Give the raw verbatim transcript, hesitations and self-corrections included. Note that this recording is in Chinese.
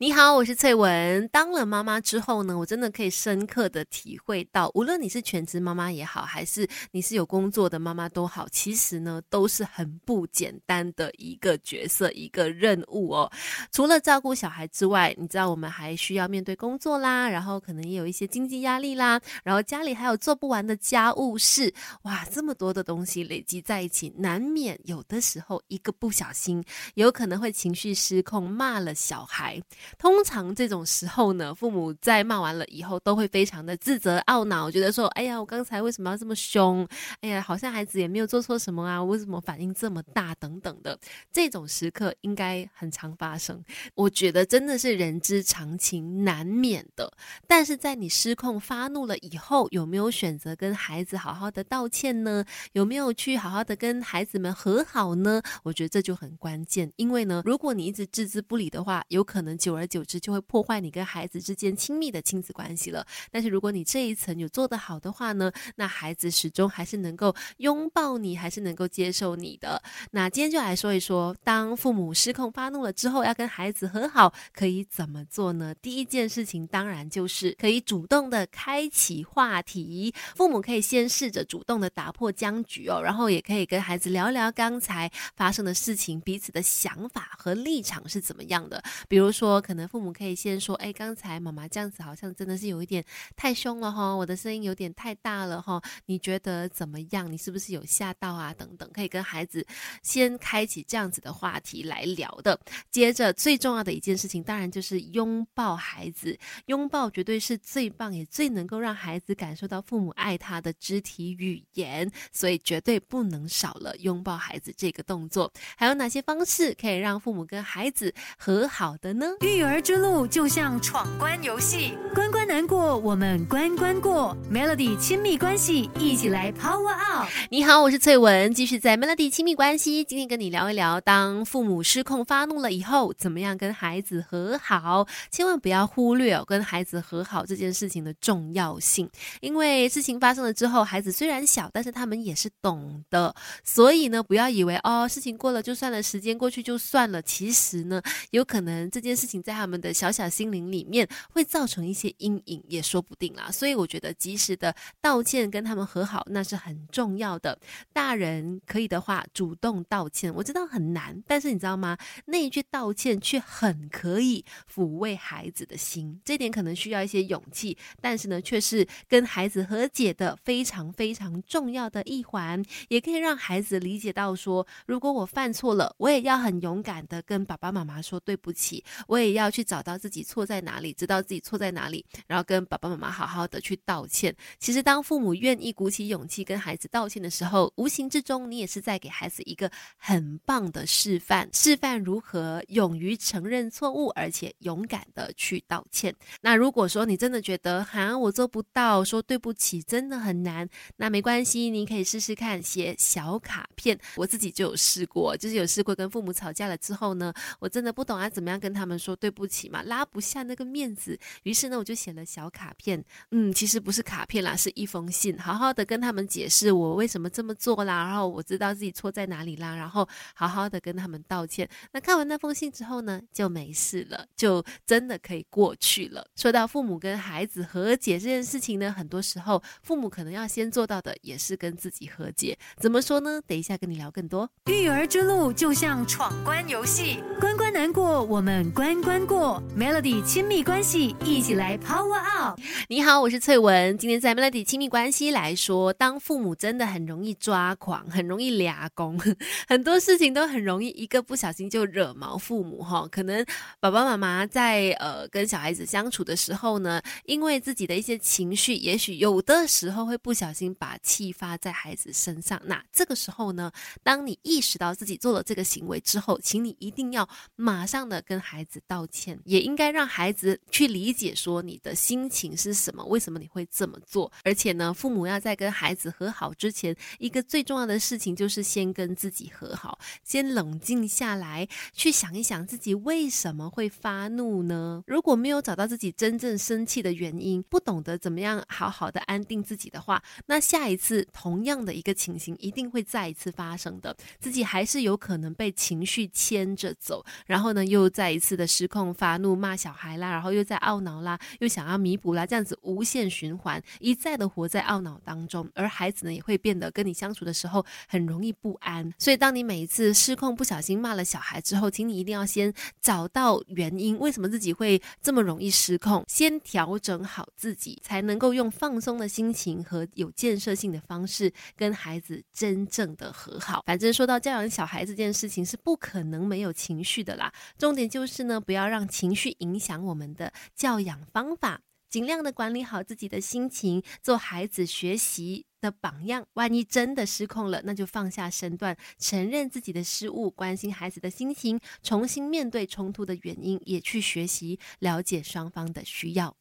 你好，我是翠文。当了妈妈之后呢，我真的可以深刻的体会到，无论你是全职妈妈也好，还是你是有工作的妈妈都好，其实呢都是很不简单的一个角色，一个任务哦。除了照顾小孩之外，你知道我们还需要面对工作啦，然后可能也有一些经济压力啦，然后家里还有做不完的家务事，哇，这么多的东西累积在一起，难免有的时候一个不小心有可能会情绪失控，骂了小孩。通常这种时候呢，父母在骂完了以后都会非常的自责懊恼，觉得说哎呀，我刚才为什么要这么凶，哎呀，好像孩子也没有做错什么啊，为什么反应这么大等等的。这种时刻应该很常发生，我觉得真的是人之常情，难免的。但是在你失控发怒了以后，有没有选择跟孩子好好的道歉呢？有没有去好好的跟孩子们和好呢？我觉得这就很关键。因为呢，如果你一直置之不理的话，有可能久而久之就会破坏你跟孩子之间亲密的亲子关系了。但是如果你这一层有做得好的话呢，那孩子始终还是能够拥抱你，还是能够接受你的。那今天就来说一说，当父母失控发怒了之后，要跟孩子和好可以怎么做呢？第一件事情当然就是可以主动的开启话题。父母可以先试着主动的打破僵局哦，然后也可以跟孩子聊聊刚才发生的事情，彼此的想法和立场是怎么样的。比如说可能父母可以先说，哎，刚才妈妈这样子好像真的是有一点太凶了哈，我的声音有点太大了哈，你觉得怎么样？你是不是有吓到啊？等等，可以跟孩子先开启这样子的话题来聊的。接着最重要的一件事情当然就是拥抱孩子，拥抱绝对是最棒也最能够让孩子感受到父母爱他的肢体语言，所以绝对不能少了拥抱孩子这个动作。还有哪些方式可以让父母跟孩子和好的呢？育儿之路就像闯关游戏，关关难过我们关关过。 Melody 亲密关系，一起来 Power Up。 你好，我是翠文，继续在 Melody 亲密关系，今天跟你聊一聊当父母失控发怒了以后怎么样跟孩子和好。千万不要忽略、哦、跟孩子和好这件事情的重要性。因为事情发生了之后，孩子虽然小，但是他们也是懂的，所以呢不要以为哦事情过了就算了，时间过去就算了。其实呢有可能这件事情在他们的小小心灵里面会造成一些阴影也说不定啦，所以我觉得及时的道歉跟他们和好那是很重要的。大人可以的话主动道歉，我知道很难，但是你知道吗，那一句道歉却很可以抚慰孩子的心。这点可能需要一些勇气，但是呢却是跟孩子和解的非常非常重要的一环。也可以让孩子理解到说，如果我犯错了，我也要很勇敢的跟爸爸妈妈说对不起，我也要去找到自己错在哪里，知道自己错在哪里，然后跟爸爸妈妈好好的去道歉。其实当父母愿意鼓起勇气跟孩子道歉的时候，无形之中你也是在给孩子一个很棒的示范，示范如何勇于承认错误，而且勇敢的去道歉。那如果说你真的觉得哈，我做不到，说对不起真的很难，那没关系，你可以试试看写小卡片。我自己就有试过，就是有试过跟父母吵架了之后呢，我真的不懂啊怎么样跟他们说对不起嘛，拉不下那个面子，于是呢我就写了小卡片。嗯，其实不是卡片啦，是一封信，好好的跟他们解释我为什么这么做啦，然后我知道自己错在哪里啦，然后好好的跟他们道歉。那看完那封信之后呢就没事了，就真的可以过去了。说到父母跟孩子和解这件事情呢，很多时候父母可能要先做到的也是跟自己和解。怎么说呢？等一下跟你聊更多。育儿之路就像闯关游戏，关关难过我们关关过。 Melody 亲密关系，一起来 Power Up。 你好，我是翠文，今天在 Melody 亲密关系来说，当父母真的很容易抓狂，很容易抓狂，很多事情都很容易一个不小心就惹毛父母、哦、可能爸爸妈妈在呃跟小孩子相处的时候呢，因为自己的一些情绪，也许有的时候会不小心把气发在孩子身上。那这个时候呢，当你意识到自己做了这个行为之后，请你一定要马上的跟孩子道歉，也应该让孩子去理解说你的心情是什么，为什么你会这么做。而且呢，父母要在跟孩子和好之前，一个最重要的事情就是先跟自己和好，先冷静下来，去想一想自己为什么会发怒呢？如果没有找到自己真正生气的原因，不懂得怎么样好好的安定自己的话，那下一次同样的一个情形一定会再一次发生的，自己还是有可能被情绪牵着走，然后呢又再一次的失失控发怒骂小孩啦，然后又在懊恼啦，又想要弥补啦，这样子无限循环，一再的活在懊恼当中。而孩子呢也会变得跟你相处的时候很容易不安。所以当你每一次失控不小心骂了小孩之后，请你一定要先找到原因，为什么自己会这么容易失控，先调整好自己，才能够用放松的心情和有建设性的方式跟孩子真正的和好。反正说到教养小孩这件事情是不可能没有情绪的啦，重点就是呢，不要让情绪影响我们的教养方法，尽量的管理好自己的心情，做孩子学习的榜样。万一真的失控了，那就放下身段，承认自己的失误，关心孩子的心情，重新面对冲突的原因，也去学习了解双方的需要。